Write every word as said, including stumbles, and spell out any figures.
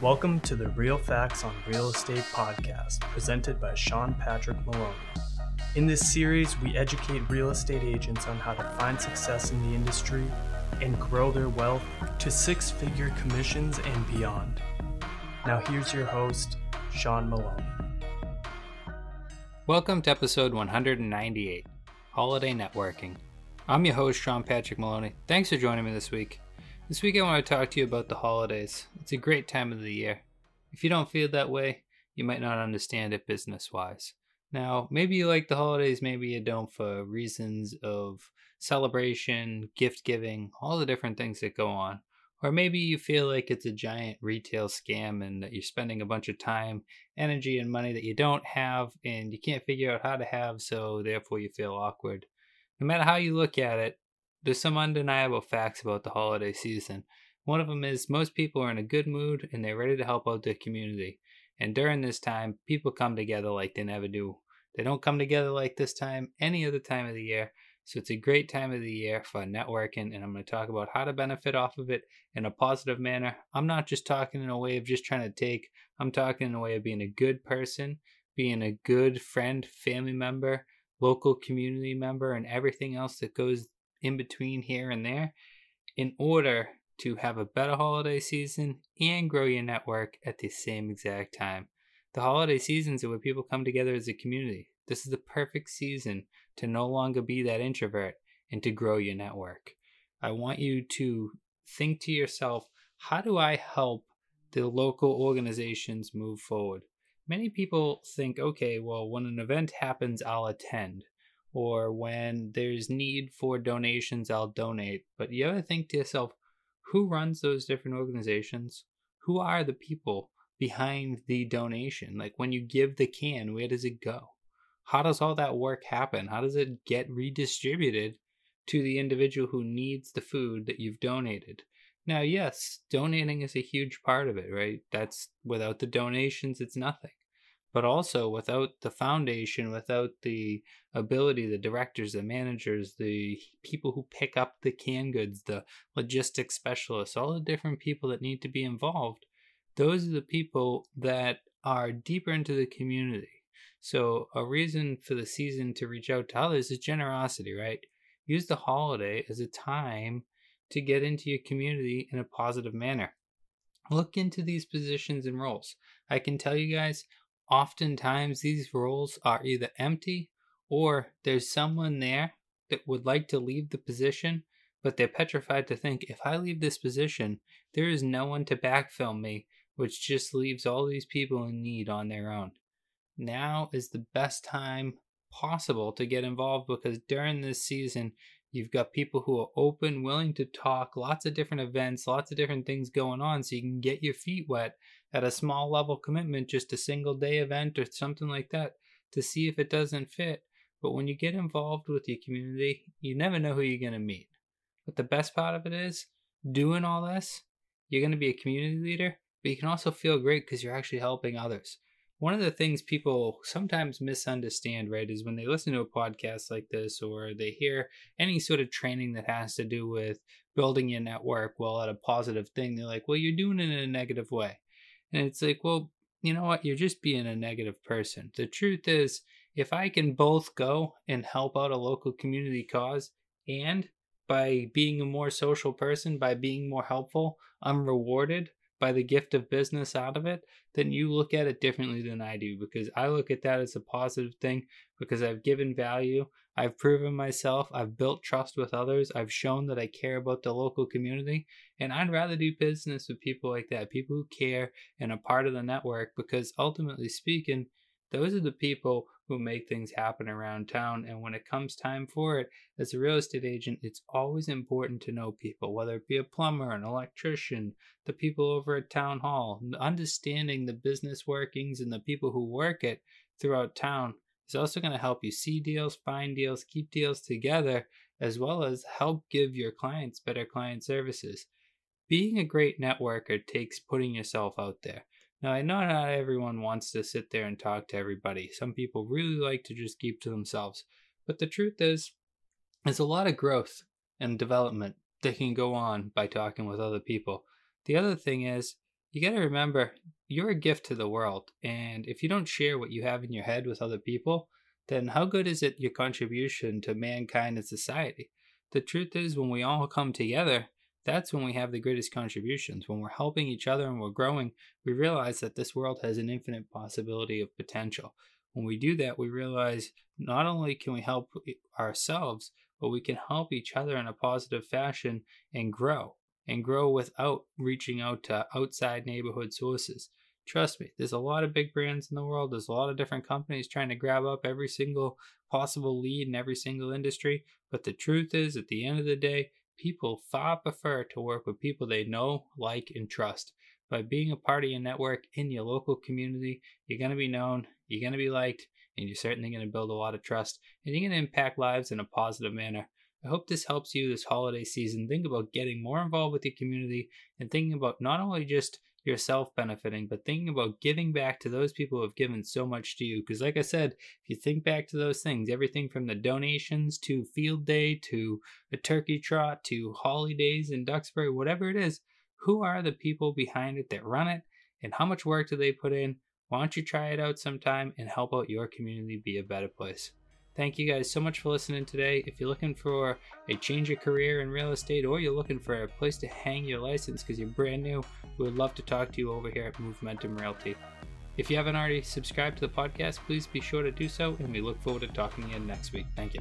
Welcome to the Real Facts on Real Estate podcast, presented by Sean Patrick Maloney. In this series, we educate real estate agents on how to find success in the industry and grow their wealth to six-figure commissions and beyond. Now here's your host, Sean Maloney. Welcome to episode one hundred ninety-eight, Holiday Networking. I'm your host, Sean Patrick Maloney. Thanks for joining me this week. This week I want to talk to you about the holidays. It's a great time of the year. If you don't feel that way, you might not understand it business-wise. Now, maybe you like the holidays, maybe you don't, for reasons of celebration, gift-giving, all the different things that go on. Or maybe you feel like it's a giant retail scam and that you're spending a bunch of time, energy, and money that you don't have and you can't figure out how to have, so therefore you feel awkward. No matter how you look at it, there's some undeniable facts about the holiday season. One of them is most people are in a good mood and they're ready to help out their community. And during this time, people come together like they never do. They don't come together like this time any other time of the year. So it's a great time of the year for networking, and I'm going to talk about how to benefit off of it in a positive manner. I'm not just talking in a way of just trying to take. I'm talking in a way of being a good person, being a good friend, family member, local community member, and everything else that goes in between here and there, in order to have a better holiday season and grow your network at the same exact time. The holiday seasons are where people come together as a community. This is the perfect season to no longer be that introvert and to grow your network. I want you to think to yourself, how do I help the local organizations move forward? Many people think, okay, well, when an event happens, I'll attend. Or when there's need for donations, I'll donate. But you ever think to yourself, who runs those different organizations? Who are the people behind the donation? Like when you give the can, where does it go? How does all that work happen? How does it get redistributed to the individual who needs the food that you've donated? Now, yes, donating is a huge part of it, right? That's, without the donations, it's nothing. But also without the foundation, without the ability, the directors, the managers, the people who pick up the canned goods, the logistics specialists, all the different people that need to be involved, those are the people that are deeper into the community. So a reason for the season to reach out to others is generosity, right? Use the holiday as a time to get into your community in a positive manner. Look into these positions and roles. I can tell you guys, oftentimes these roles are either empty or there's someone there that would like to leave the position, but they're petrified to think, if I leave this position, there is no one to backfill me, which just leaves all these people in need on their own. Now is the best time possible to get involved, because during this season, you've got people who are open, willing to talk, lots of different events, lots of different things going on, so you can get your feet wet at a small level commitment, just a single day event or something like that, to see if it doesn't fit. But when you get involved with your community, you never know who you're going to meet. But the best part of it is, doing all this, you're going to be a community leader, but you can also feel great because you're actually helping others. One of the things people sometimes misunderstand, right, is when they listen to a podcast like this or they hear any sort of training that has to do with building your network, well, at a positive thing, they're like, well, you're doing it in a negative way. And it's like, well, you know what? You're just being a negative person. The truth is, if I can both go and help out a local community cause, and by being a more social person, by being more helpful, I'm rewarded by the gift of business out of it, then you look at it differently than I do, because I look at that as a positive thing, because I've given value, I've proven myself, I've built trust with others, I've shown that I care about the local community, and I'd rather do business with people like that, people who care and are part of the network, because ultimately speaking, those are the people who make things happen around town. And when it comes time for it, as a real estate agent, it's always important to know people, whether it be a plumber, an electrician, the people over at town hall. Understanding the business workings and the people who work it throughout town is also going to help you see deals, find deals, keep deals together, as well as help give your clients better client services. Being a great networker takes putting yourself out there. Now, I know not everyone wants to sit there and talk to everybody. Some people really like to just keep to themselves. But the truth is, there's a lot of growth and development that can go on by talking with other people. The other thing is, you got to remember, you're a gift to the world. And if you don't share what you have in your head with other people, then how good is it your contribution to mankind and society? The truth is, when we all come together, that's when we have the greatest contributions. When we're helping each other and we're growing, we realize that this world has an infinite possibility of potential. When we do that, we realize not only can we help ourselves, but we can help each other in a positive fashion and grow, and grow without reaching out to outside neighborhood sources. Trust me, there's a lot of big brands in the world. There's a lot of different companies trying to grab up every single possible lead in every single industry. But the truth is, at the end of the day, people far prefer to work with people they know, like, and trust. By being a part of your network in your local community, you're going to be known, you're going to be liked, and you're certainly going to build a lot of trust, and you're going to impact lives in a positive manner. I hope this helps you this holiday season. Think about getting more involved with your community and thinking about not only just yourself benefiting, but thinking about giving back to those people who have given so much to you. Because like I said, if you think back to those things, everything from the donations to field day to a turkey trot to holidays in Duxbury, whatever it is, who are the people behind it that run it and how much work do they put in? Why don't you try it out sometime and help out your community be a better place? Thank you guys so much for listening today. If you're looking for a change of career in real estate, or you're looking for a place to hang your license because you're brand new, we would love to talk to you over here at Movementum Realty. If you haven't already subscribed to the podcast, please be sure to do so, and we look forward to talking to you next week. Thank you.